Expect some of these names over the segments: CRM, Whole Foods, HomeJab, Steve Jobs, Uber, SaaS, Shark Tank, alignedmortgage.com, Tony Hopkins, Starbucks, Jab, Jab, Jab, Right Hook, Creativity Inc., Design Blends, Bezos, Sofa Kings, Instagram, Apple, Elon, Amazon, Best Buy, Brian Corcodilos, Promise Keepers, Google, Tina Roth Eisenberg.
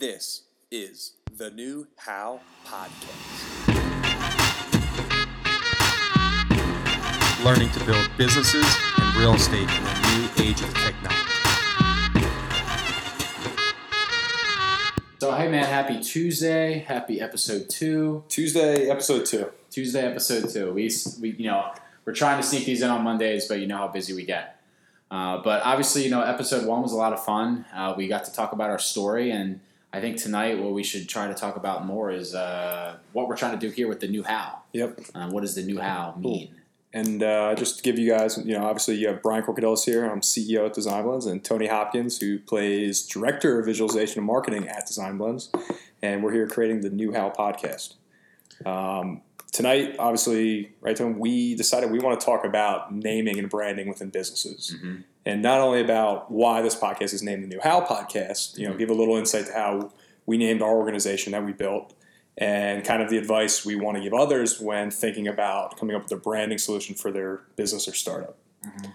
This is the New How Podcast. Learning to build businesses and real estate in a new age of technology. So, hey man, happy Tuesday. Happy episode 2. Tuesday, episode 2. We we're trying to sneak these in on Mondays, but you know how busy we get. But obviously, episode 1 was a lot of fun. We got to talk about our story, and I think tonight what we should try to talk about more is what we're trying to do here with the new how. Yep. What does the new how mean? Cool. And just to give you guys, obviously you have Brian Corcodilos here. I'm CEO at Design Blends, and Tony Hopkins, who plays Director of Visualization and Marketing at Design Blends. And we're here creating the New How podcast. Tonight, obviously, right, Tom, we decided we want to talk about naming and branding within businesses. Mm-hmm. And not only about why this podcast is named the New How Podcast, mm-hmm. give a little insight to how we named our organization that we built and kind of the advice we want to give others when thinking about coming up with a branding solution for their business or startup. Mm-hmm.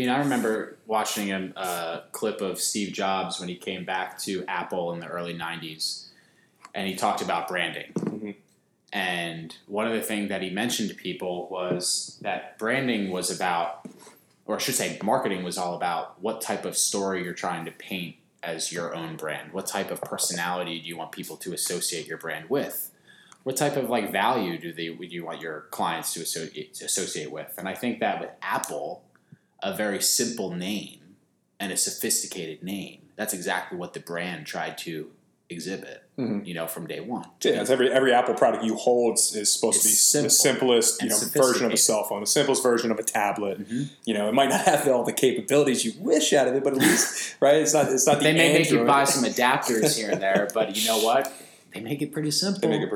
I remember watching a clip of Steve Jobs when he came back to Apple in the early 90s, and he talked about branding. Mm-hmm. And one of the things that he mentioned to people was that branding was about, or I should say marketing was all about, what type of story you're trying to paint as your own brand. What type of personality do you want people to associate your brand with? What type of value do you want your clients to associate with? And I think that with Apple, a very simple name and a sophisticated name, that's exactly what the brand tried to exhibit, mm-hmm. From day one. Yeah, it's every Apple product you hold is supposed to be the simplest, version of a cell phone, the simplest version of a tablet. Mm-hmm. It might not have all the capabilities you wish out of it, but at least, right? It's not. They may make you buy some adapters here and there, but you know what? They make it pretty simple. And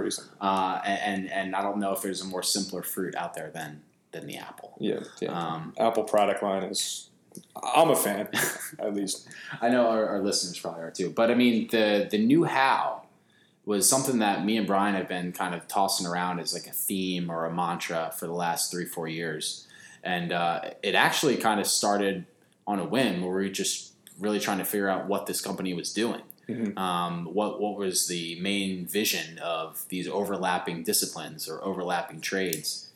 I don't know if there's a more simpler fruit out there than the Apple. Yeah. Apple product line is. I'm a fan, at least. I know our listeners probably are too. But the new how was something that me and Brian have been kind of tossing around as a theme or a mantra for the last 3-4 years. And it actually kind of started on a whim where we were just really trying to figure out what this company was doing. Mm-hmm. What was the main vision of these overlapping disciplines or overlapping trades?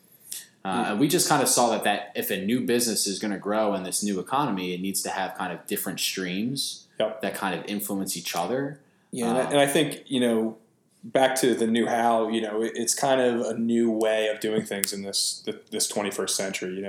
And we just kind of saw that if a new business is going to grow in this new economy, it needs to have kind of different streams yep. that kind of influence each other. Yeah, and I think, back to the new how, it's kind of a new way of doing things in this 21st century,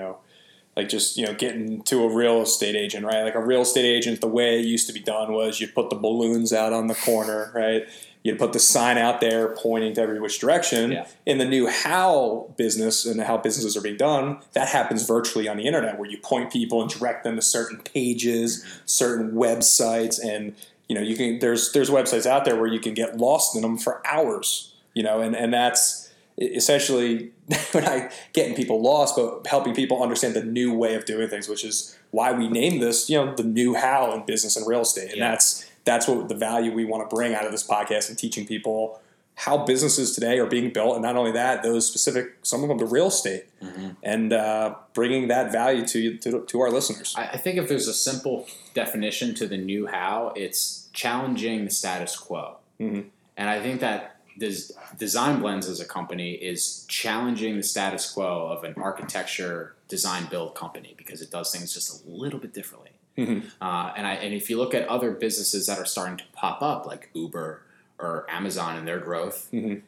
getting to a real estate agent, right? Like a real estate agent, the way it used to be done was you put the balloons out on the corner, right? You'd put the sign out there pointing to every which direction. Yeah. In the new how business and how businesses are being done, that happens virtually on the internet where you point people and direct them to certain pages, certain websites. And, you can there's websites out there where you can get lost in them for hours, and that's essentially not getting people lost, but helping people understand the new way of doing things, which is why we named this, the new how in business and real estate. And That's what the value we want to bring out of this podcast and teaching people how businesses today are being built. And not only that, those specific, some of them to real estate mm-hmm. and bringing that value to our listeners. I think if there's a simple definition to the new how, it's challenging the status quo. Mm-hmm. And I think that this Design Blends as a company is challenging the status quo of an architecture design build company because it does things just a little bit differently. Mm-hmm. And if you look at other businesses that are starting to pop up, like Uber or Amazon and their growth, mm-hmm.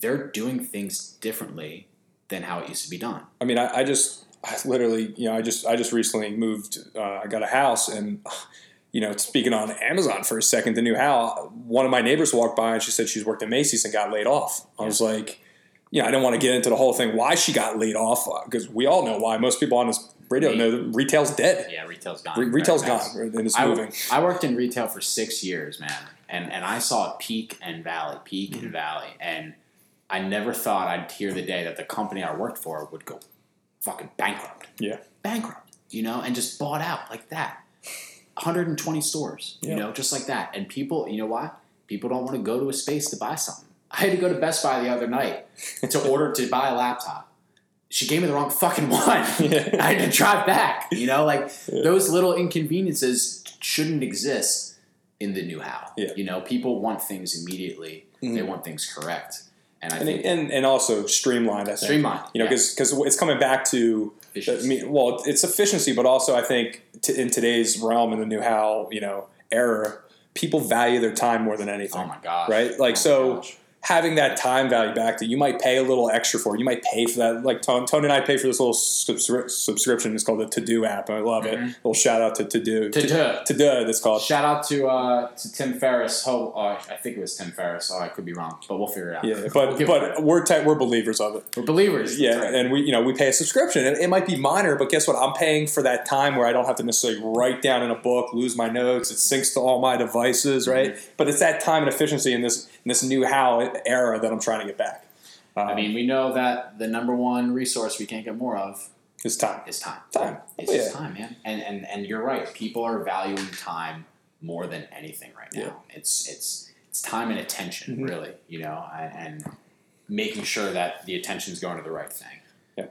they're doing things differently than how it used to be done. I just recently moved. I got a house, and speaking on Amazon for a second, the new how. One of my neighbors walked by, and she said she's worked at Macy's and got laid off. I was like, I didn't want to get into the whole thing why she got laid off because we all know why. Most people on this. Retail's dead. Yeah, retail's gone. Retail's gone, and it's moving. I worked in retail for 6 years, man, and I saw a peak mm-hmm. and valley, and I never thought I'd hear the day that the company I worked for would go fucking bankrupt. Yeah. Bankrupt, and just bought out like that. 120 stores, yeah. Just like that. And people, you know why? People don't want to go to a space to buy something. I had to go to Best Buy the other night to order to buy a laptop. She gave me the wrong fucking one. I had to drive back. Those little inconveniences shouldn't exist in the new how. Yeah. You know, people want things immediately. Mm-hmm. They want things correct. And I think and also streamlined, I think. Streamlined. You know, because it's coming back to it's efficiency, but also I think in today's realm, in the new how, you know, era, people value their time more than anything. Oh my gosh. Right? Like, having that time value back that you might pay a little extra for. You might pay for that. Like Tony and I pay for this little subscription. It's called the TeuxDeux app. I love it. A little shout out to TeuxDeux. TeuxDeux, that's called. Shout out to Tim Ferriss. I think it was Tim Ferriss. I could be wrong, but we'll figure it out. Yeah, but we're believers of it. We're believers. Yeah, right. And we pay a subscription. And it might be minor, but guess what? I'm paying for that time where I don't have to necessarily write down in a book, lose my notes. It syncs to all my devices, right? Mm-hmm. But it's that time and efficiency in this new how era that I'm trying to get back. I mean, we know that the number one resource we can't get more of is time. It's time, man. And you're right. People are valuing time more than anything right now. Yeah. It's time and attention, mm-hmm. really. You know, and making sure that the attention's going to the right thing. Yeah.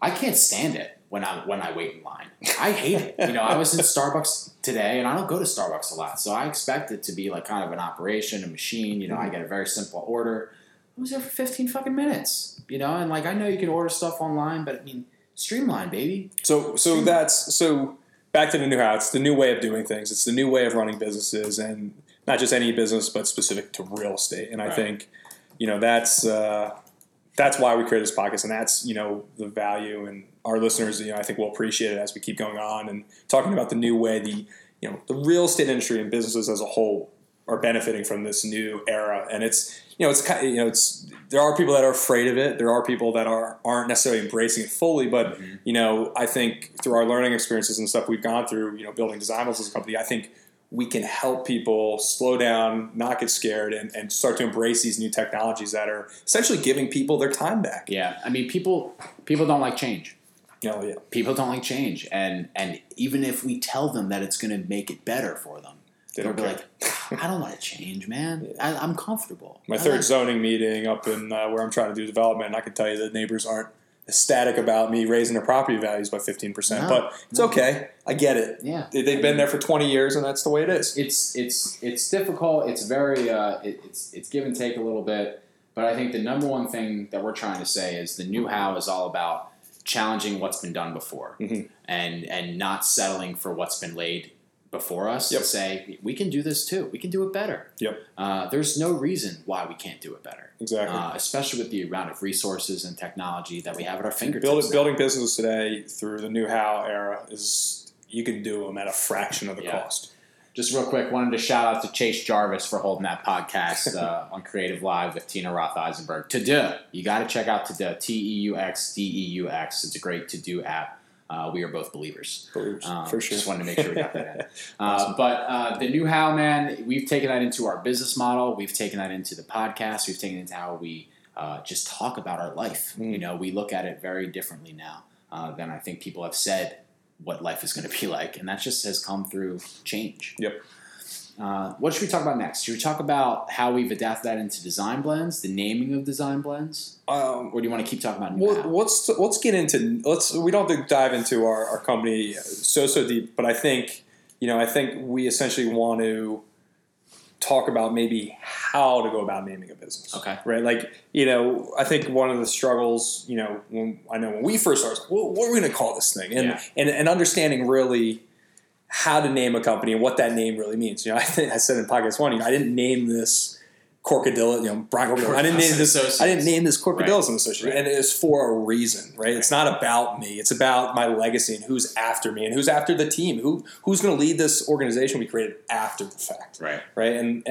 I can't stand it when I wait in line. I hate it. You know, I was in Starbucks today, and I don't go to Starbucks a lot, so I expect it to be like kind of an operation, a machine. You know, I get a very simple order. I was there for 15 fucking minutes. You know, and like I know you can order stuff online, but I mean, streamline, baby. So that's so back to the new how. It's the new way of doing things. It's the new way of running businesses, and not just any business, but specific to real estate. And I think, you know, that's why we created this podcast, and that's, you know, the value, and our listeners, you know, I think will appreciate it as we keep going on and talking about the new way the real estate industry and businesses as a whole are benefiting from this new era. And there are people that are afraid of it. There are people that aren't necessarily embracing it fully, but mm-hmm. you know, I think through our learning experiences and stuff we've gone through, you know, building Design Blends as a company, I think we can help people slow down, not get scared, and start to embrace these new technologies that are essentially giving people their time back. Yeah. I mean, people don't like change. Oh, yeah. People don't like change. And even if we tell them that it's going to make it better for them, they'll be like, I don't want to change, man. Yeah. I'm comfortable. My third zoning meeting up in where I'm trying to do development, and I can tell you that neighbors aren't ecstatic about me raising their property values by 15%, but it's okay. I get it. Yeah, they've been there for 20 years, and that's the way it is. It's difficult. It's very it's give and take a little bit, but I think the number one thing that we're trying to say is the new how is all about challenging what's been done before, mm-hmm. and not settling for what's been laid before us. Yep. To say we can do this too. We can do it better. Yep. There's no reason why we can't do it better. Exactly. Especially with the amount of resources and technology that we have at our fingertips. Building business today through the new how era is you can do them at a fraction of the cost. Just real quick, wanted to shout out to Chase Jarvis for holding that podcast on Creative Live with Tina Roth Eisenberg. TeuxDeux. You got to check out TeuxDeux. TeuxDeux. It's a great TeuxDeux app. We are both believers. For sure. Just wanted to make sure we got that in. Awesome. But the new how, man, we've taken that into our business model. We've taken that into the podcast. We've taken it into how we just talk about our life. Mm. You know, we look at it very differently now than I think people have said what life is going to be like. And that just has come through change. Yep. What should we talk about next? Should we talk about how we've adapted that into Design Blends, the naming of Design Blends, or do you want to keep talking about new how? Let's get into we don't have to dive into our company so deep, but I think we essentially want to talk about maybe how to go about naming a business. Okay, right? Like I think one of the struggles when we first started, what are we going to call this thing, and understanding really how to name a company and what that name really means. You know, I said in podcast one, I didn't name this Corcodilos, Brian Corcodilos. I didn't name this Corcodilos and Associates. Right. And it is for a reason, right? It's not about me. It's about my legacy and who's after me and who's after the team, who's going to lead this organization we created after the fact. Right. Right. And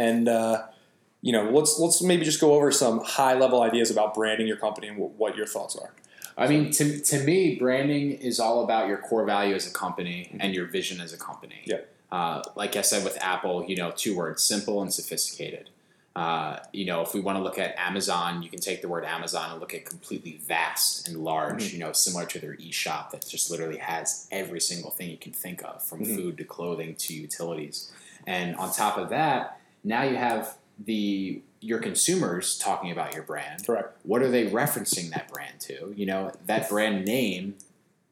let's maybe just go over some high level ideas about branding your company and what your thoughts are. I mean, to me, branding is all about your core value as a company, mm-hmm. and your vision as a company. Yeah. Like I said with Apple, 2 words, simple and sophisticated. If we want to look at Amazon, you can take the word Amazon and look at completely vast and large, mm-hmm. Similar to their e-shop that just literally has every single thing you can think of, from mm-hmm. food to clothing to utilities. And on top of that, now you have your consumers talking about your brand. Correct. What are they referencing that brand to? That brand name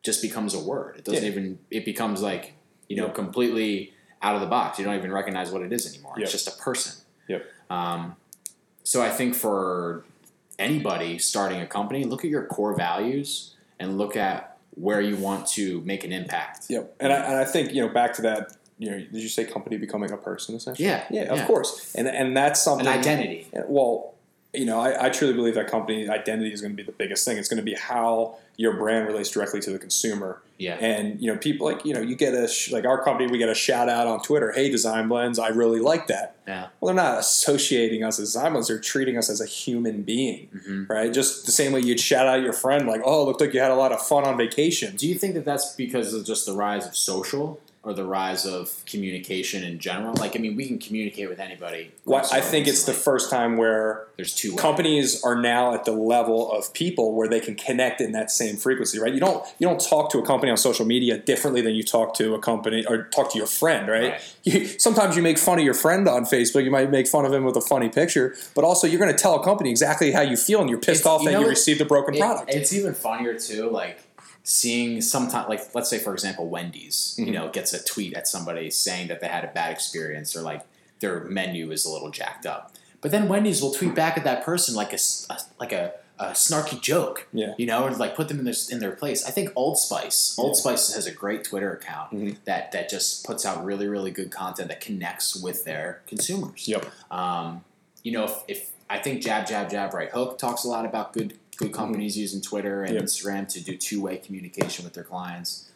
just becomes a word. It doesn't even, it becomes like, completely out of the box. You don't even recognize what it is anymore. Yep. It's just a person. Yep. So I think for anybody starting a company, look at your core values and look at where you want to make an impact. Yep. And I think, you know, back to that, you know, did you say company becoming a person essentially? Yeah. Yeah, of course. And that's something. An identity. Well, you know, I truly believe that company identity is going to be the biggest thing. It's going to be how your brand relates directly to the consumer. Yeah. And, you know, people like, you know, you get like our company, we get a shout out on Twitter. Hey, Design Blends, I really like that. Yeah. Well, they're not associating us as Design Blends. They're treating us as a human being, mm-hmm. right? Just the same way you'd shout out your friend like, oh, it looked like you had a lot of fun on vacation. Do you think that that's because of just the rise of social? Or the rise of communication in general? Like, I mean, we can communicate with anybody. Well, I think it's the first time where there's two companies are now at the level of people where they can connect in that same frequency, right? You don't talk to a company on social media differently than you talk to a company or talk to your friend, right? Sometimes you make fun of your friend on Facebook. You might make fun of him with a funny picture, but also you're going to tell a company exactly how you feel, and you're pissed off that you received a broken product. It's even funnier too, like, seeing sometimes, like, let's say for example, Wendy's, you know, gets a tweet at somebody saying that they had a bad experience or like their menu is a little jacked up, but then Wendy's will tweet back at that person like a snarky joke, you know, and like put them in their place. I think Old Spice has a great Twitter account that just puts out really, really good content that connects with their consumers. Yep. You know, if I think Jab, Jab, Jab, Right Hook talks a lot about good companies using Twitter and Instagram to do two-way communication with their clients.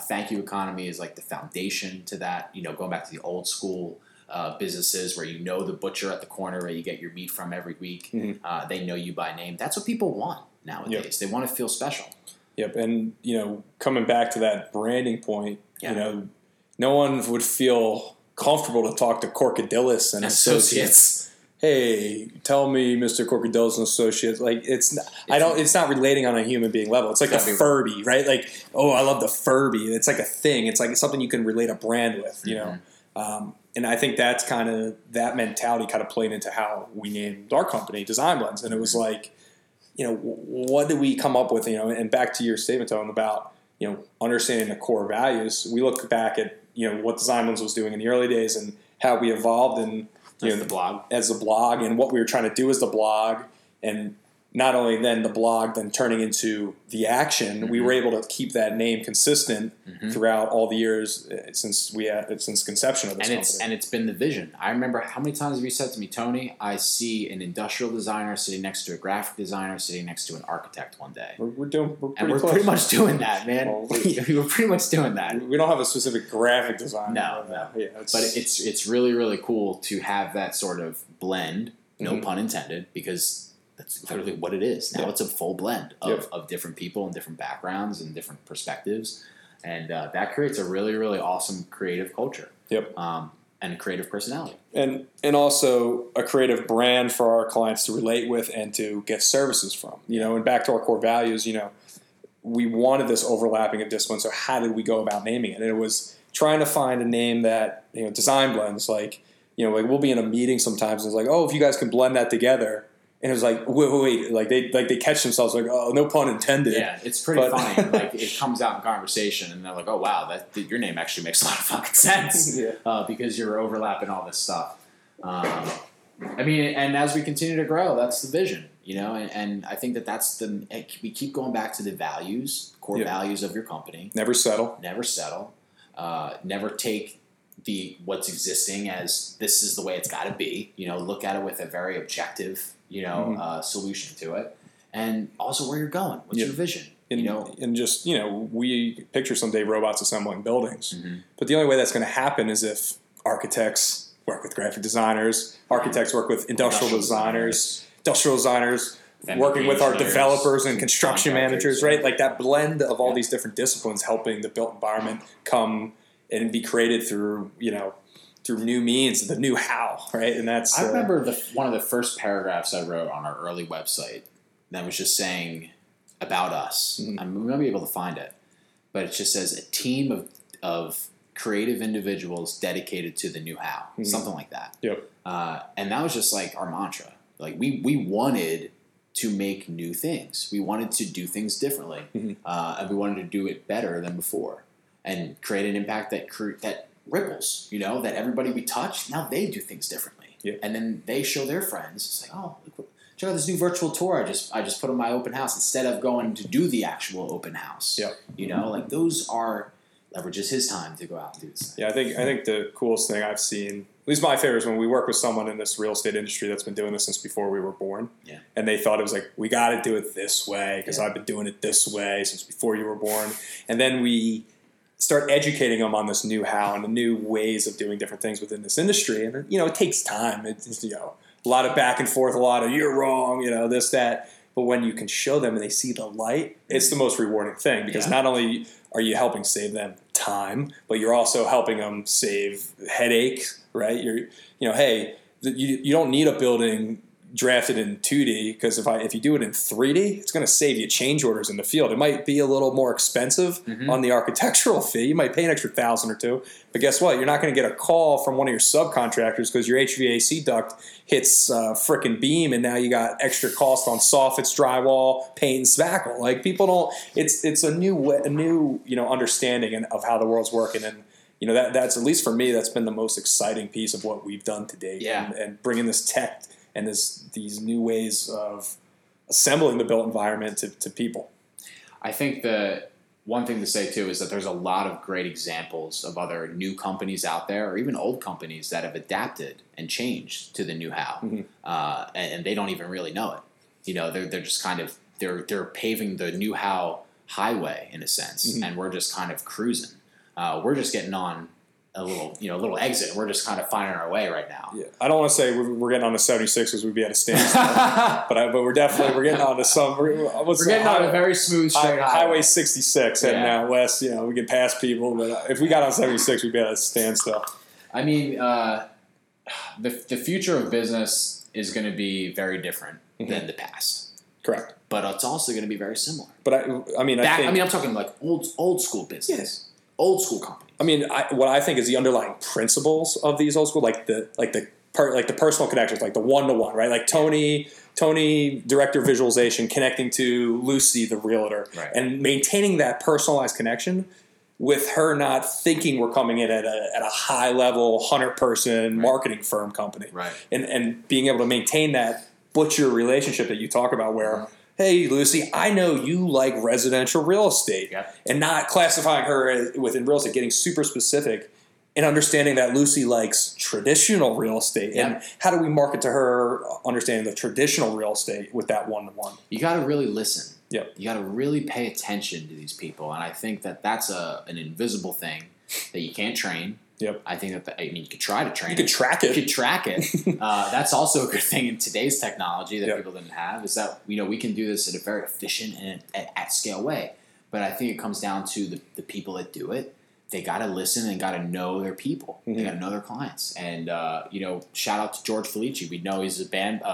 Thank you economy is like the foundation to that. You know, going back to the old school businesses where you know the butcher at the corner where you get your meat from every week. They know you by name. That's what people want nowadays. They want to feel special. Yep. And, you know, coming back to that branding point, you know, no one would feel comfortable to talk to Corcodilos and Associates. Hey, tell me, Mr. Corcodilos and Associates. Like, it's not relating on a human being level. It's like a Furby, right? Like, oh, I love the Furby. It's like a thing. It's like something you can relate a brand with, you know? And I think that's kind of, that mentality kind of played into how we named our company Design Blends. And it was like, you know, what did we come up with, you know? And back to your statement, Tone, about, you know, understanding the core values. We look back at, you know, what Design Blends was doing in the early days and how we evolved and, you know, as the blog and what we were trying to do as the blog, and not only then the blog then turning into the action, we were able to keep that name consistent throughout all the years since conception of this company. It's been the vision. I remember how many times have you said to me, Tony, I see an industrial designer sitting next to a graphic designer sitting next to an architect one day. We're pretty much doing that, man. Well, we're pretty much doing that. We don't have a specific graphic designer. No. Yeah, but it's really, really cool to have that sort of blend, no pun intended, because that's literally what it is. Now it's a full blend of different people and different backgrounds and different perspectives. And that creates a really, really awesome creative culture and a creative personality. And also a creative brand for our clients to relate with and to get services from. You know, and back to our core values, you know, we wanted this overlapping of discipline. So how did we go about naming it? And it was trying to find a name that, you know, Design Blends, like, you know, like we'll be in a meeting sometimes and it's like, oh, if you guys can blend that together. And it was like, wait, like they catch themselves, like, oh, no pun intended. Yeah, it's pretty funny. Like it comes out in conversation, and they're like, oh wow, that your name actually makes a lot of fucking sense because you're overlapping all this stuff. I mean, and as we continue to grow, that's the vision, you know. And I think we keep going back to the values, core values of your company. Never settle. Never take what's existing as this is the way it's got to be. You know, look at it with a very objective, you know, solution to it, and also where you're going. What's your vision? And, you know, and just, you know, we picture someday robots assembling buildings, but the only way that's going to happen is if architects work with graphic designers, architects work with industrial designers working with our developers and construction managers, right? Like that blend of all these different disciplines helping the built environment come and be created through, you know, through new means, the new how, right? And that's I remember one of the first paragraphs I wrote on our early website that was just saying about us. I'm not be able to find it, but it just says a team of creative individuals dedicated to the new how, something like that. Yep. And that was just like our mantra. Like we wanted to make new things. We wanted to do things differently, and we wanted to do it better than before, and create an impact that ripples, you know, that everybody we touch, now they do things differently. Yeah. And then they show their friends. It's like, oh, look, check out this new virtual tour I just put on my open house instead of going to do the actual open house. Yeah. You know, like those are leverages his time to go out and do this thing. Yeah, I think the coolest thing I've seen, at least my favorite, is when we work with someone in this real estate industry that's been doing this since before we were born. Yeah. And they thought it was like, we got to do it this way because I've been doing it this way since before you were born. And then we start educating them on this new how and the new ways of doing different things within this industry. And, you know, it takes time. It's, you know, a lot of back and forth, a lot of you're wrong, you know, this, that. But when you can show them and they see the light, it's the most rewarding thing because not only are you helping save them time, but you're also helping them save headaches, right? You know, hey, you don't need a building drafted in 2D because if you do it in 3D, it's going to save you change orders in the field. It might be a little more expensive on the architectural fee. You might pay an extra $1,000 or $2,000, but guess what? You're not going to get a call from one of your subcontractors because your HVAC duct hits frickin' beam and now you got extra cost on soffits, drywall, paint, and spackle. Like people don't. It's a new way, a new, you know, understanding of how the world's working. And you know that's, at least for me, that's been the most exciting piece of what we've done to date. Yeah. And bringing this tech and these new ways of assembling the built environment to people. I think the one thing to say, too, is that there's a lot of great examples of other new companies out there or even old companies that have adapted and changed to the new how. And they don't even really know it. You know, they're just kind of – they're paving the new how highway in a sense, and we're just kind of cruising. We're just getting on – a little exit. We're just kind of finding our way right now. Yeah. I don't want to say we're getting on to 76 because we'd be at a standstill, but we're definitely getting on to some. We're getting on a very smooth straight highway 66 heading out west. You know, we get past people, but if we got on 76, we'd be at a standstill. I mean, the future of business is going to be very different than the past. Correct. But it's also going to be very similar. But I mean, I'm talking like old school business, old school company. I mean, what I think is the underlying principles of these old school, like the personal connections, like the one-to-one, right? Like Tony, director visualization, connecting to Lucy, the realtor, right, and maintaining that personalized connection with her not thinking we're coming in at a high level, 100-person marketing firm company, right? And being able to maintain that butcher relationship that you talk about, where hey, Lucy, I know you like residential real estate, and not classifying her within real estate, getting super specific and understanding that Lucy likes traditional real estate. Yeah. And how do we market to her understanding the traditional real estate with that one-to-one? You got to really listen. Yep. You got to really pay attention to these people. And I think that that's an invisible thing that you can't train. Yep. I think you could try to train it. You could track it. You could track it. That's also a good thing in today's technology that people didn't have, is that, you know, we can do this in a very efficient and at scale way. But I think it comes down to the people that do it. They got to listen and got to know their people. They got to know their clients. And, you know, shout out to George Felici. We know he's a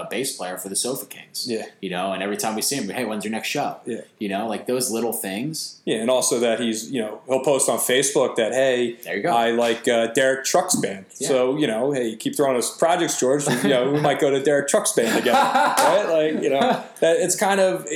bass player for the Sofa Kings. Yeah. You know, and every time we see him, hey, when's your next show? Yeah. You know, like those little things. Yeah, and also that he's, you know, he'll post on Facebook that, hey, there you go, I like Derek Trucks Band. Yeah. So, you know, hey, keep throwing us projects, George. You know, we might go to Derek Trucks Band together. Right? Like, you know, that it's kind of, but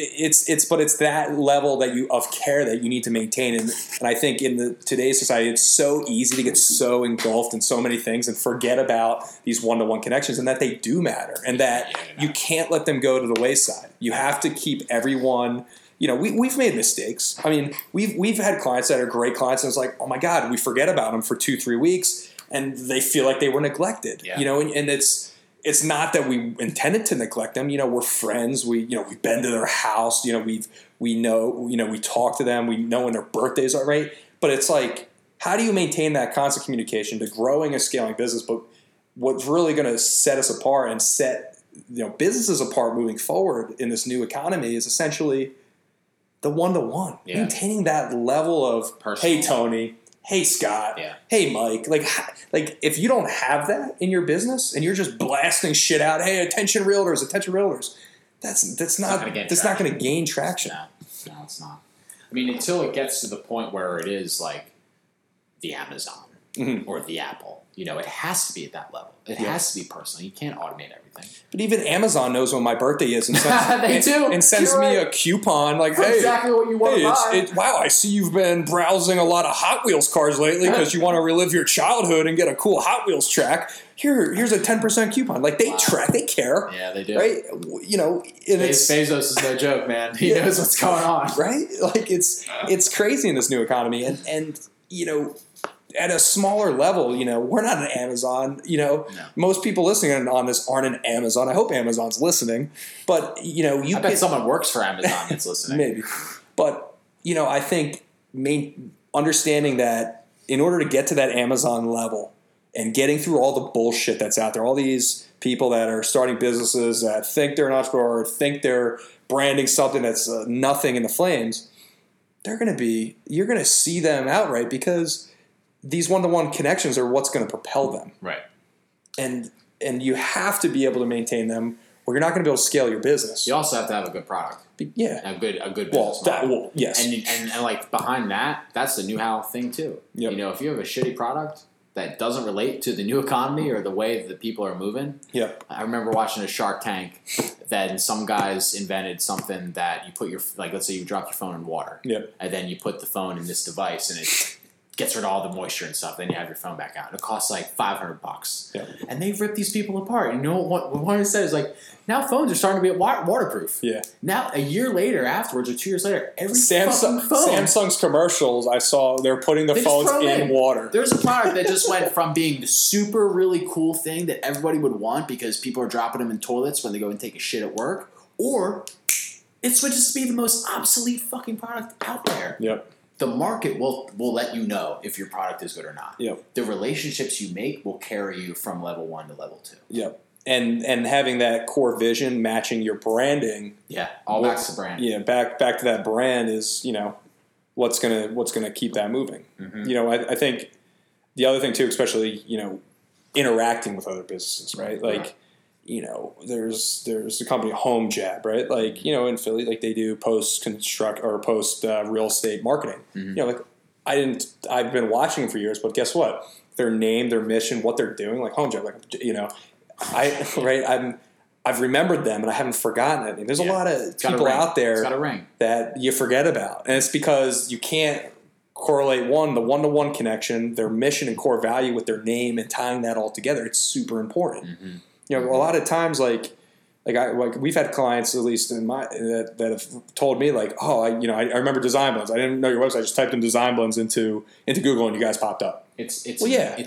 it's that level that of care that you need to maintain. And I think in today's society, it's so easy to get so engulfed in so many things and forget about these one-to-one connections, and that they do matter, and that you can't let them go to the wayside. You have to keep everyone. You know, we've made mistakes. I mean, we've had clients that are great clients, and it's like, oh my God, we forget about them for 2-3 weeks, and they feel like they were neglected. Yeah. You know, and it's not that we intended to neglect them. You know, we're friends. We've been to their house. You know, we talk to them. We know when their birthdays are, right? But it's like, how do you maintain that constant communication to growing a scaling business? But what's really going to set us apart and set, you know, businesses apart moving forward in this new economy is essentially the one-to-one. Yeah. Maintaining that level of, personal. Hey, Tony, hey, Scott, hey, Mike. Like if you don't have that in your business and you're just blasting shit out, hey, attention realtors, that's not going to gain traction. No, it's not. I mean, until it gets to the point where it is like, the Amazon or the Apple, You know, it has to be at that level. It has to be personal. You can't automate everything. But even Amazon knows when my birthday is and sends, and sends me a coupon like, hey, exactly what you want to buy. Wow, I see you've been browsing a lot of Hot Wheels cars lately because you want to relive your childhood and get a cool Hot Wheels track. Here's a 10% coupon. Like, they track, they care. Yeah, they do. Right? You know, and Bezos is no joke, man. He knows what's going on. Right? Like, it's crazy in this new economy. And you know, at a smaller level, you know, we're not an Amazon, you know, most people listening on this aren't an Amazon. I hope Amazon's listening, but you know, I bet someone works for Amazon that's listening. Maybe. But you know, I think understanding that in order to get to that Amazon level and getting through all the bullshit that's out there, all these people that are starting businesses that think they're an entrepreneur or think they're branding something that's nothing in the flames, you're going to see them outright because these one-to-one connections are what's going to propel them. Right. And you have to be able to maintain them or you're not going to be able to scale your business. You also have to have a good product. Yeah. And a good business model. Yes. And like behind that's the NewHow thing too. Yep. You know, if you have a shitty product that doesn't relate to the new economy or the way that people are moving. Yep. I remember watching a Shark Tank that some guys invented something that you put let's say you drop your phone in water. Yep. And then you put the phone in this device and it gets rid of all the moisture and stuff. Then you have your phone back out. It costs like $500. Yeah. And they've ripped these people apart. You know what one said is like, now phones are starting to be waterproof. Yeah. Now a year later afterwards or 2 years later, every fucking phone. Samsung's commercials, I saw they're putting the phones in water. There's a product that just went from being the super really cool thing that everybody would want because people are dropping them in toilets when they go and take a shit at work. Or it switches to be the most obsolete fucking product out there. Yep. The market will let you know if your product is good or not. Yep. The relationships you make will carry you from level 1 to level 2. Yep. And having that core vision matching your branding. Yeah. All back to brand. Yeah, back to that brand is, you know, what's gonna keep that moving. Mm-hmm. You know, I think the other thing too, especially, you know, interacting with other businesses, right? Like you know, there's the company HomeJab, right? Like, you know, in Philly, like they do real estate marketing. Mm-hmm. You know, like I've been watching for years, but guess what? Their name, their mission, what they're doing, like HomeJab, like, you know, I've remembered them and I haven't forgotten it. I mean, there's a lot of people out there that you forget about. And it's because you can't correlate the one-to-one connection, their mission and core value with their name and tying that all together. It's super important. Mm-hmm. You know, a lot of times, like we've had clients, at least in my that have told me, like, oh, I remember Design Blends. I didn't know your website. I just typed in Design Blends into Google, and you guys popped up. It's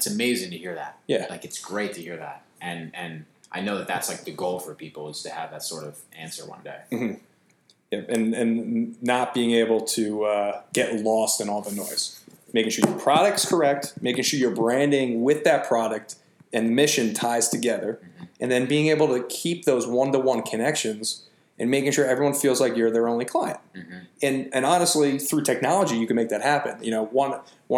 amazing to hear that. Yeah, like it's great to hear that, and I know that's like the goal for people is to have that sort of answer one day. Mm-hmm. Yeah, and not being able to get lost in all the noise, making sure your product's correct, making sure your branding with that product and mission ties together. Mm-hmm. And then being able to keep those one-to-one connections and making sure everyone feels like you're their only client. Mm-hmm. And honestly, through technology, you can make that happen. You know, one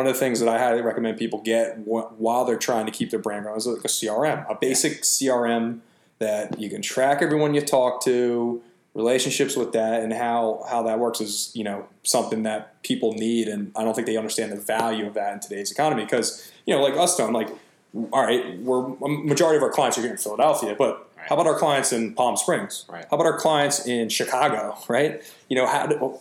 of the things that I highly recommend people get while they're trying to keep their brand going is like a CRM, a basic CRM that you can track everyone you talk to, relationships with that, and how that works is, you know, something that people need. And I don't think they understand the value of that in today's economy because, you know, like us, Tom, like, all right, a majority of our clients are here in Philadelphia, but how about our clients in Palm Springs? Right. How about our clients in Chicago, right? You know,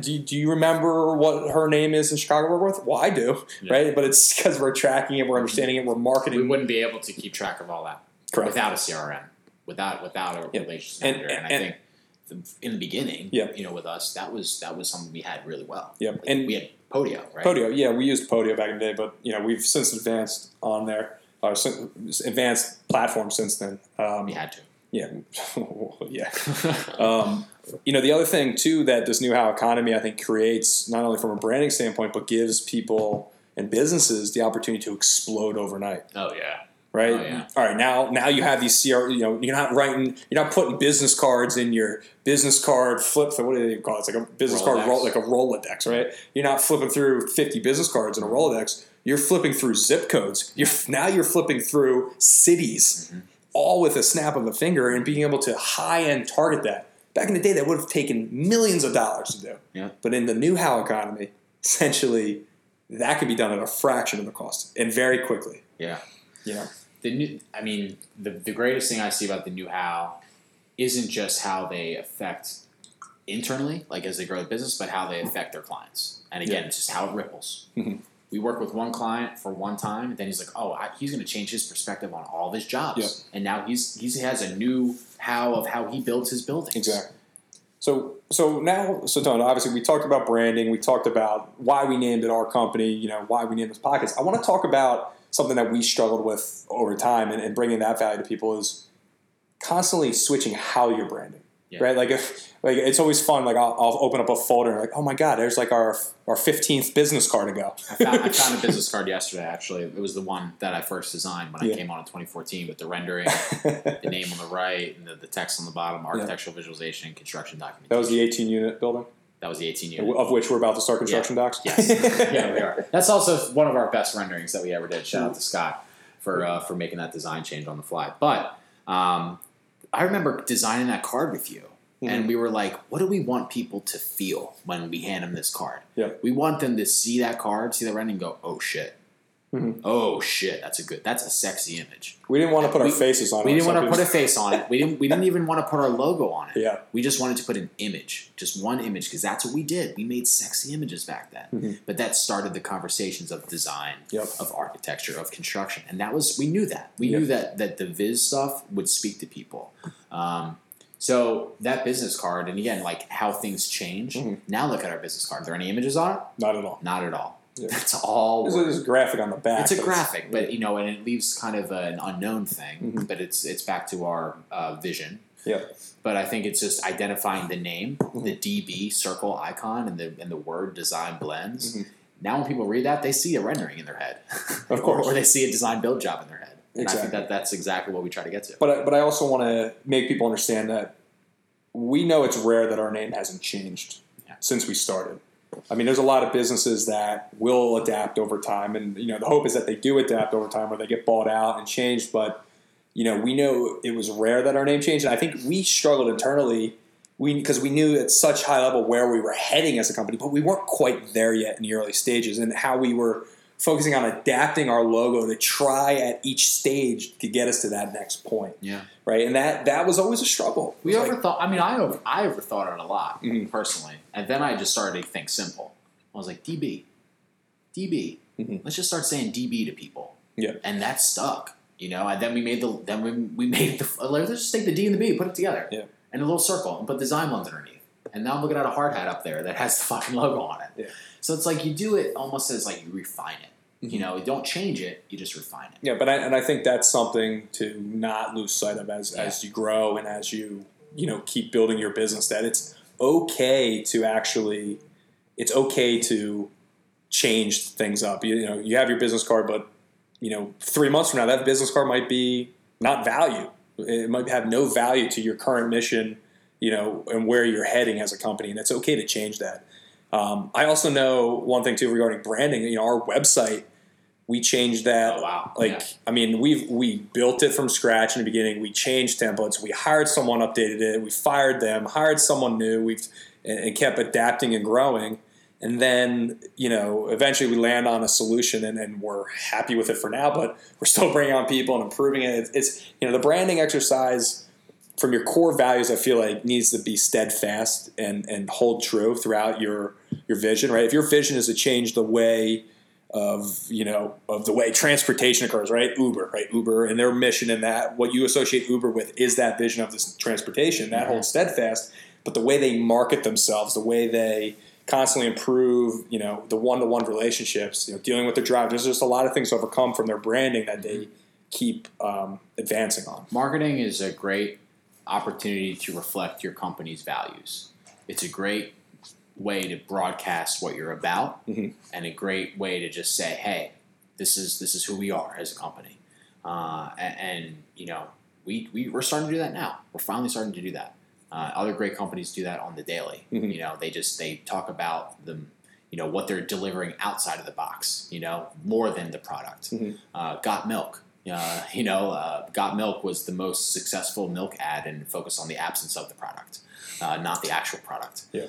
do you remember what her name is in Chicago we're with? Well, I do, right? But it's because we're tracking it, we're understanding it, we're marketing. We wouldn't be able to keep track of all that without a CRM, without a relationship manager. And I think in the beginning, you know, with us, that was something we had really well. Yep. Like, and we had Podio, right? Podio, yeah. We used Podio back in the day, but, you know, we've since advanced on there. Advanced platform since then. We had to. Yeah. Yeah. You know, the other thing, too, that this new how economy, I think, creates, not only from a branding standpoint, but gives people and businesses the opportunity to explode overnight. Oh, yeah. Right? Oh, yeah. All right. Now you have these you know, you're not putting business cards in your business card flip. What do they call it? It's like a business card, like a Rolodex, right? You're not flipping through 50 business cards in a Rolodex. You're flipping through zip codes. Now you're flipping through cities, all with a snap of a finger and being able to high-end target that. Back in the day, that would have taken millions of dollars to do. Yeah. But in the new how economy, essentially, that could be done at a fraction of the cost and very quickly. Yeah. Yeah. The greatest thing I see about the new how isn't just how they affect internally, like as they grow the business, but how they affect their clients. And again, it's just how it ripples. We work with one client for one time, and then he's like, he's going to change his perspective on all of his jobs. Yep. And now he has a new how of how he builds his buildings. Exactly. So Tony, obviously we talked about branding. We talked about why we named it our company, why we named this podcast. I want to talk about something that we struggled with over time and bringing that value to people is constantly switching how you're branding. Yeah. Right? Like it's always fun. Like I'll open up a folder and like, oh my God, there's like our 15th business card to go. I found a business card yesterday, actually. It was the one that I first designed when I came on in 2014 with the rendering, the name on the right, and the text on the bottom, architectural visualization, construction documentation. That was the 18-unit building? That was the 18-unit. Of which we're about to start construction docs? Yes. Yeah, we are. That's also one of our best renderings that we ever did. Shout out to Scott for making that design change on the fly. But I remember designing that card with you, and we were like, what do we want people to feel when we hand them this card? Yeah. We want them to see that card, see that rendering, and go, oh, shit. Mm-hmm. Oh, shit. That's a sexy image. We didn't want to put our faces on it. We didn't want to put a face on it. We didn't even want to put our logo on it. Yeah. We just wanted to put an image, just one image, because that's what we did. We made sexy images back then. Mm-hmm. But that started the conversations of design, of architecture, of construction. And that was – we knew that. We knew that the Viz stuff would speak to people. So that business card, and again, like how things change. Mm-hmm. Now look at our business card. Are there any images on it? Not at all. Not at all. Yeah. That's all. There's a graphic on the back. It's a graphic, but and it leaves kind of an unknown thing. Mm-hmm. But it's back to our vision. Yeah. But I think it's just identifying the name, the DB circle icon, and the word Design Blends. Mm-hmm. Now, when people read that, they see a rendering in their head, of course, or they see a design build job in their head. And exactly. I think that's exactly what we try to get to. But I also want to make people understand that we know it's rare that our name hasn't changed since we started. I mean, there's a lot of businesses that will adapt over time, and the hope is that they do adapt over time, or they get bought out and changed. But we know it was rare that our name changed, and I think we struggled internally, because we knew at such high level where we were heading as a company, but we weren't quite there yet in the early stages, and how we were focusing on adapting our logo to try at each stage to get us to that next point. Yeah. Right. And that was always a struggle. We overthought. I overthought it a lot personally. And then I just started to think simple. I was like, DB. Mm-hmm. Let's just start saying DB to people. Yeah. And that stuck, and then we made let's just take the D and the B, put it together. Yeah. In a little circle and put Design Blends underneath. And now I'm looking at a hard hat up there that has the fucking logo on it. Yeah. So it's like you do it almost as like you refine it. Mm-hmm. You don't change it, you just refine it. Yeah, but I think that's something to not lose sight of as you grow and as you keep building your business, that it's okay to change things up. You have your business card, but 3 months from now that business card might be not value. It might have no value to your current mission, and where you're heading as a company, and it's okay to change that. I also know one thing too regarding branding. Our website, we changed that. Oh, wow! We built it from scratch in the beginning. We changed templates. We hired someone, updated it. We fired them, hired someone new. And kept adapting and growing. And then eventually we land on a solution, and we're happy with it for now. But we're still bringing on people and improving it. It's the branding exercise. From your core values, I feel like needs to be steadfast and hold true throughout your vision, right? If your vision is to change the way of the way transportation occurs, right? Uber and their mission and that what you associate Uber with is that vision of this transportation. That holds steadfast, but the way they market themselves, the way they constantly improve, the one-to-one relationships, dealing with the drivers. There's just a lot of things to overcome from their branding that they keep advancing on. Marketing is a great opportunity to reflect your company's values. It's a great way to broadcast what you're about, and a great way to just say, hey, this is who we are as a company. We're starting to do that now. We're finally starting to do that. Other great companies do that on the daily. Mm-hmm. They talk about them, what they're delivering outside of the box, more than the product. Got Milk. Got Milk was the most successful milk ad and focused on the absence of the product, not the actual product. Yeah.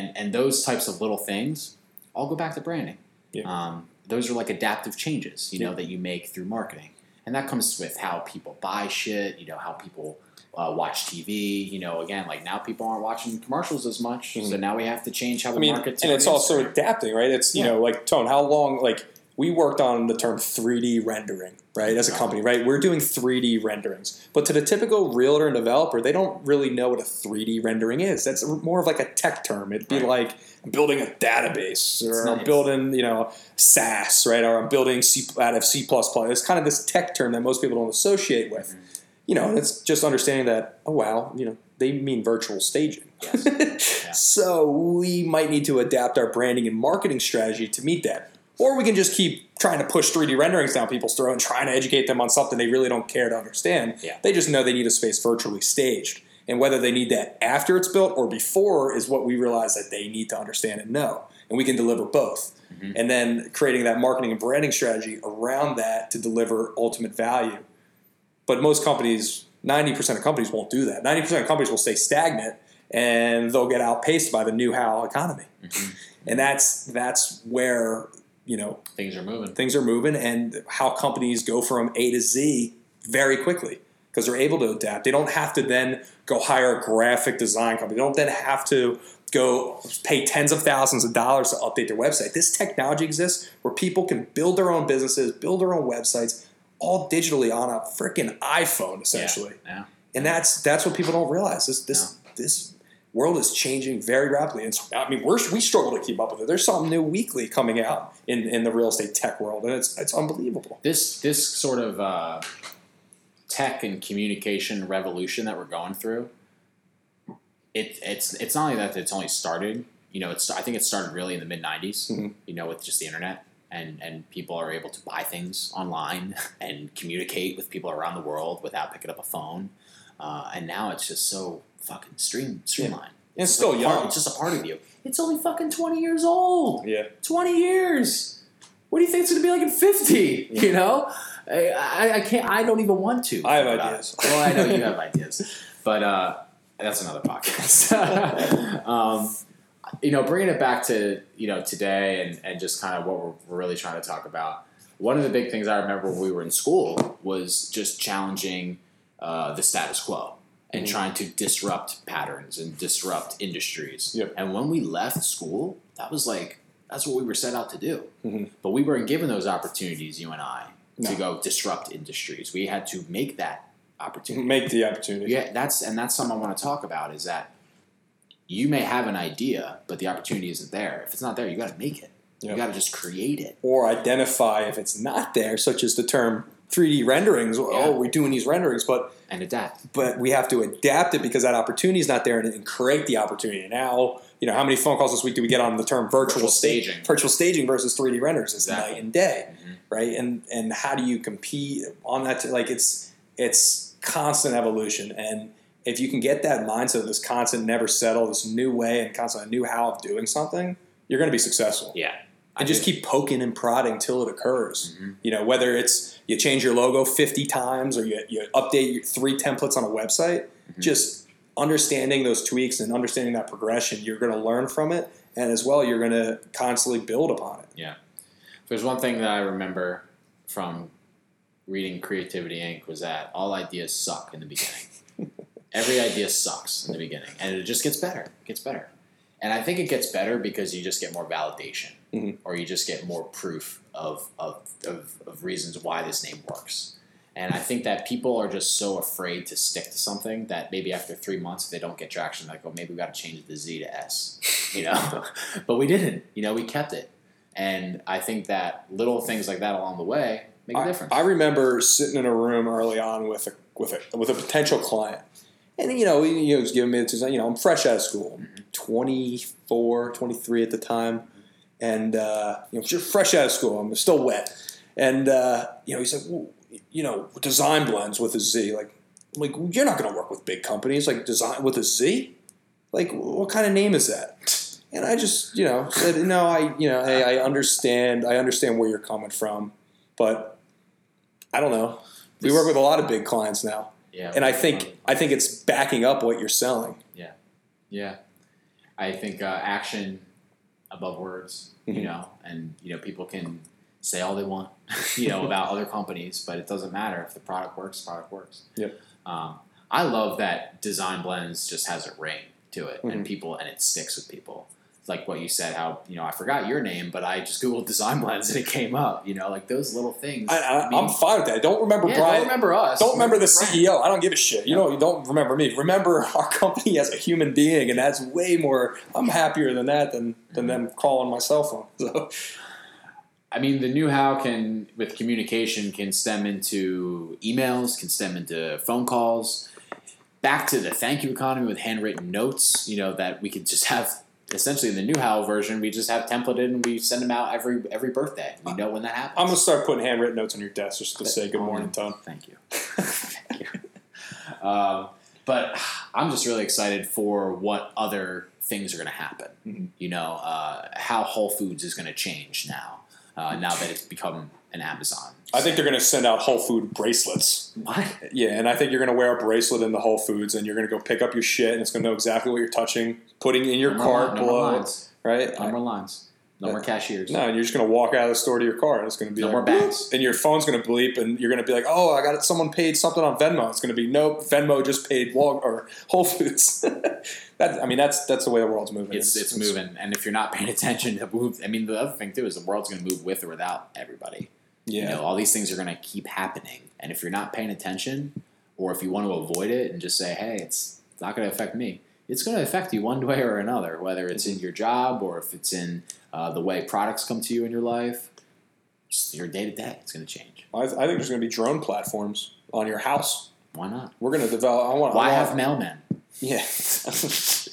And those types of little things all go back to branding. Yeah. Those are like adaptive changes, that you make through marketing. And that comes with how people buy shit, you know, how people watch TV, you know, again, like now people aren't watching commercials as much. Mm-hmm. So now we have to change how the market. And it's also adapting, right? It's, you know, like Tone, how long, like we worked on the term 3D rendering, right? As a company, right? We're doing 3D renderings, but to the typical realtor and developer, they don't really know what a 3D rendering is. That's more of like a tech term. It'd be like I'm building a database, or I'm building, you know, SaaS, right? Or I'm building C out of C++. It's kind of this tech term that most people don't associate with. Mm-hmm. You know, it's just understanding that, oh, wow, you know, they mean virtual staging. Yes. Yeah. So we might need to adapt our branding and marketing strategy to meet that. Or we can just keep trying to push 3D renderings down people's throat and trying to educate them on something they really don't care to understand. Yeah. They just know they need a space virtually staged. And whether they need that after it's built or before is what we realize that they need to understand and know. And we can deliver both. Mm-hmm. And then creating that marketing and branding strategy around that to deliver ultimate value. But most companies, 90% of companies won't do that. 90% of companies will stay stagnant and they'll get outpaced by the new how economy. Mm-hmm. And that's where, you know, things are moving. Things are moving, and how companies go from A to Z very quickly because they're able to adapt. They don't have to then go hire a graphic design company. They don't then have to go pay tens of thousands of dollars to update their website. This technology exists where people can build their own businesses, build their own websites, all digitally on a freaking iPhone, essentially. Yeah. And that's what people don't realize. This world is changing very rapidly. And I mean, we struggle to keep up with it. There's something new weekly coming out in the real estate tech world, and it's unbelievable. This sort of tech and communication revolution that we're going through, it's not only that it's only started. You know, I think it started really in the mid '90s. Mm-hmm. You know, with just the internet. And people are able to buy things online and communicate with people around the world without picking up a phone. And now it's just so fucking streamlined. Yeah. It's still young. It's just a part of you. It's only fucking 20 years old. Yeah. 20 years. What do you think it's going to be like in 50? Yeah. You know? I can't. I don't even want to. I have ideas. Well, I know you have ideas. But that's another podcast. You know, bringing it back to, you know, today and just kind of what we're really trying to talk about. One of the big things I remember when we were in school was just challenging the status quo and trying to disrupt patterns and disrupt industries. Yep. And when we left school, that's what we were set out to do. Mm-hmm. But we weren't given those opportunities, you and I, to go disrupt industries. We had to make that opportunity. Make the opportunity. Yeah, that's something I want to talk about is that you may have an idea, but the opportunity isn't there. If it's not there, you got to make it. Yep. You got to just create it. Or identify if it's not there, such as the term 3D renderings. Yeah. Oh, we're doing these renderings, and adapt. But we have to adapt it because that opportunity is not there and create the opportunity. Now, you know, how many phone calls this week do we get on the term virtual staging? Virtual staging versus 3D renderings is night and day, right? And how do you compete on that? Like it's constant evolution. And if you can get that mindset of this constant never settle, this new way and constant new how of doing something, you're going to be successful. Yeah. And just keep poking and prodding till it occurs. Mm-hmm. You know, whether it's you change your logo 50 times or you update your 3 templates on a website, just understanding those tweaks and understanding that progression, you're going to learn from it. And as well, you're going to constantly build upon it. Yeah. There's one thing that I remember from reading Creativity Inc. was that all ideas suck in the beginning. Every idea sucks in the beginning, and it just gets better. It gets better. And I think it gets better because you just get more validation or you just get more proof of reasons why this name works. And I think that people are just so afraid to stick to something that maybe after 3 months, if they don't get traction, they're like, oh, maybe we got to change the Z to S, you know? But we didn't. You know, we kept it. And I think that little things like that along the way make a difference. I remember sitting in a room early on with a potential client. And, you know, he was giving me I'm fresh out of school, 24, 23 at the time. And, just fresh out of school. I'm still wet. And, he said, well, Design Blends with a Z. Like you're not going to work with big companies. Like, Design with a Z? Like, what kind of name is that? And I just, said, no, I understand. I understand where you're coming from. But I don't know. We work with a lot of big clients now. Yeah, and I think it's backing up what you're selling. Yeah, yeah. I think action above words, and people can say all they want, you know, about other companies, but it doesn't matter. If the product works, the product works. Yep. I love that Design Blends just has a ring to it, and people, and it sticks with people. Like what you said, how, you know, I forgot your name, but I just Googled Design Blends and it came up, you know, like those little things. I'm fine with that. Don't remember Brian. Don't remember us. Don't remember the CEO. I don't give a shit. You know, you don't remember me. Remember our company as a human being, and that's way more, I'm happier than that than them calling my cell phone. So, I mean, the new how can, with communication, can stem into emails, can stem into phone calls. Back to the thank you economy with handwritten notes, you know, that we could just have. Essentially, in the new Howl version, we just have templated and we send them out every birthday. We know when that happens. I'm going to start putting handwritten notes on your desk just to say good morning, Tom. Thank you. Thank you. But I'm just really excited for what other things are going to happen. Mm-hmm. You know, how Whole Foods is going to change now that it's become an Amazon. I think they're going to send out Whole Food bracelets. What? Yeah, and I think you're going to wear a bracelet in the Whole Foods, and you're going to go pick up your shit, and it's going to know exactly what you're touching, putting in your cart below. Right? No more lines. No more cashiers. No, and you're just going to walk out of the store to your car, and it's going to be no more bags. And your phone's going to bleep, and you're going to be like, oh, I got it. Someone paid something on Venmo. It's going to be, nope, Venmo just paid Whole Foods. That's the way the world's moving. It's moving, and if you're not paying attention to move, I mean, the other thing, too, is the world's going to move with or without everybody. Yeah. You know, all these things are going to keep happening. And if you're not paying attention, or if you want to avoid it and just say, hey, it's not going to affect me, it's going to affect you one way or another, whether it's in your job or if it's in the way products come to you in your life, just your day-to-day, it's going to change. I think there's going to be drone platforms on your house. Why not? We're going to develop... Why have mailmen? Yeah.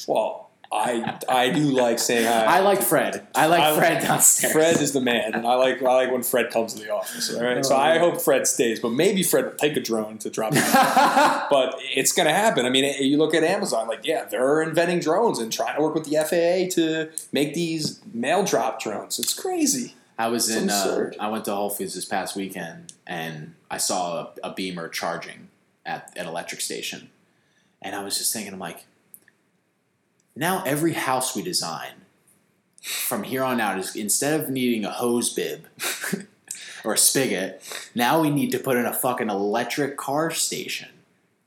Well... I do like saying hi. I like Fred. I like Fred downstairs. Fred is the man, and I like when Fred comes to the office. All right? So I hope Fred stays, but maybe Fred will take a drone to drop it off. But it's going to happen. I mean, you look at Amazon, like, yeah, they're inventing drones and trying to work with the FAA to make these mail drop drones. It's crazy. I went to Whole Foods this past weekend, and I saw a Beamer charging at an electric station. And I was just thinking, I'm like, now every house we design from here on out is, instead of needing a hose bib or a spigot, now we need to put in a fucking electric car station.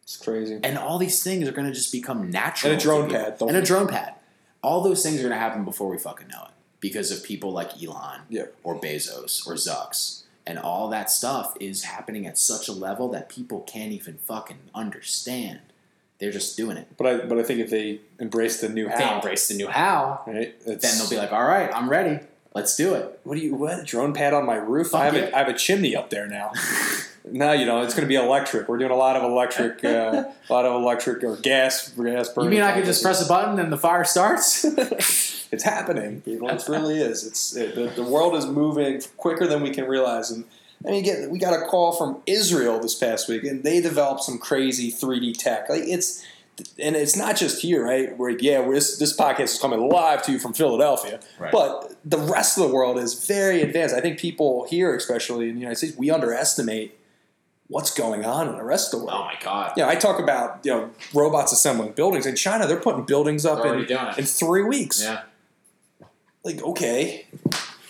It's crazy. And all these things are going to just become natural. And a drone pad. And a drone pad. All those things are going to happen before we fucking know it because of people like Elon or Bezos or Zucks. And all that stuff is happening at such a level that people can't even fucking understand. They're just doing it. But I think if they embrace the new how. Right? Then they'll be like, all right, I'm ready. Let's do it. What? Drone pad on my roof? I have a chimney up there now. No, you know, it's going to be electric. We're doing a lot of electric, or gas burning. You mean I could just press a button and the fire starts? It's happening, people. It really is. The world is moving quicker than we can realize. And I mean, again, we got a call from Israel this past week, and they developed some crazy 3D tech. Like it's not just here, right? Where this podcast is coming live to you from Philadelphia, right. But the rest of the world is very advanced. I think people here, especially in the United States, we underestimate what's going on in the rest of the world. Oh my God! Yeah, I talk about robots assembling buildings in China. They're putting buildings up in 3 weeks. Yeah. Like okay.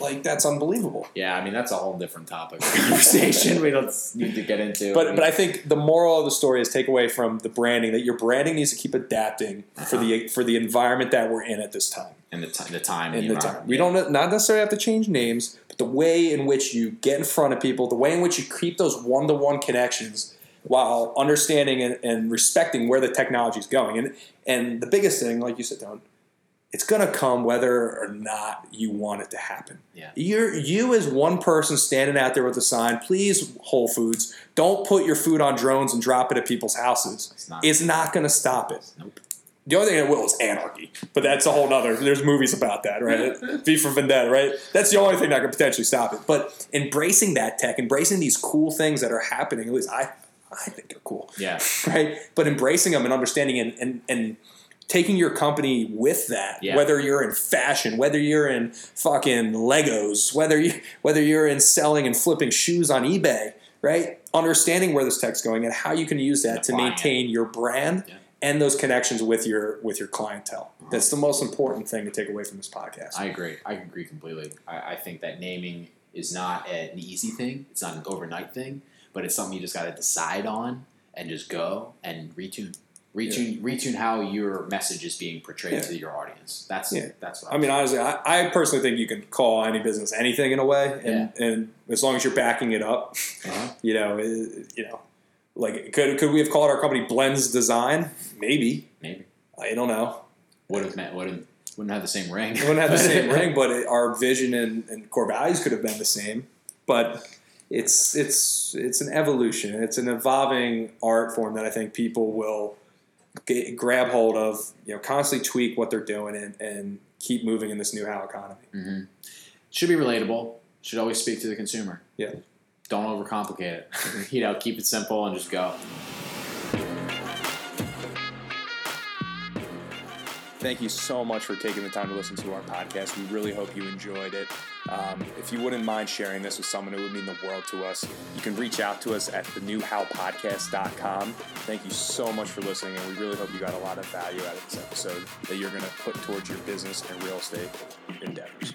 Like, that's unbelievable. Yeah, I mean, that's a whole different topic of conversation we don't need to get into. But I think the moral of the story is take away from the branding, that your branding needs to keep adapting for the environment that we're in at this time. And the time. We don't not necessarily have to change names, but the way in which you get in front of people, the way in which you keep those one-to-one connections while understanding and respecting where the technology is going. And the biggest thing, like you said, Don, it's going to come whether or not you want it to happen. Yeah. You as one person standing out there with a sign, please, Whole Foods, don't put your food on drones and drop it at people's houses. It's not going to stop it. Nope. The only thing it will is anarchy. But that's a whole other. There's movies about that, right? V for Vendetta, right? That's the only thing that could potentially stop it. But embracing that tech, embracing these cool things that are happening, at least I think they're cool. Yeah. Right? But embracing them and understanding and taking your company with that, whether you're in fashion, whether you're in fucking Legos, whether you're in selling and flipping shoes on eBay, right? Understanding where this tech's going and how you can use that to maintain your brand and those connections with your clientele. Uh-huh. That's the most important thing to take away from this podcast. I agree completely. I think that naming is not an easy thing. It's not an overnight thing, but it's something you just got to decide on and just go and retune how your message is being portrayed to your audience. That's what I mean, honestly, I personally think you can call any business anything in a way, and as long as you're backing it up, you know, like could we have called our company Blends Design? Maybe. I don't know. Wouldn't have the same ring. Wouldn't have the same ring, but our vision and core values could have been the same. But it's an evolution. It's an evolving art form that I think people will grab hold of. You know, constantly tweak what they're doing and keep moving in this new how economy. Mm-hmm. Should be relatable. Should always speak to the consumer. Yeah. Don't overcomplicate it. You know, keep it simple and just go. Thank you so much for taking the time to listen to our podcast. We really hope you enjoyed it. If you wouldn't mind sharing this with someone, it would mean the world to us. You can reach out to us at thenewhowpodcast.com. Thank you so much for listening, and we really hope you got a lot of value out of this episode that you're going to put towards your business and real estate endeavors.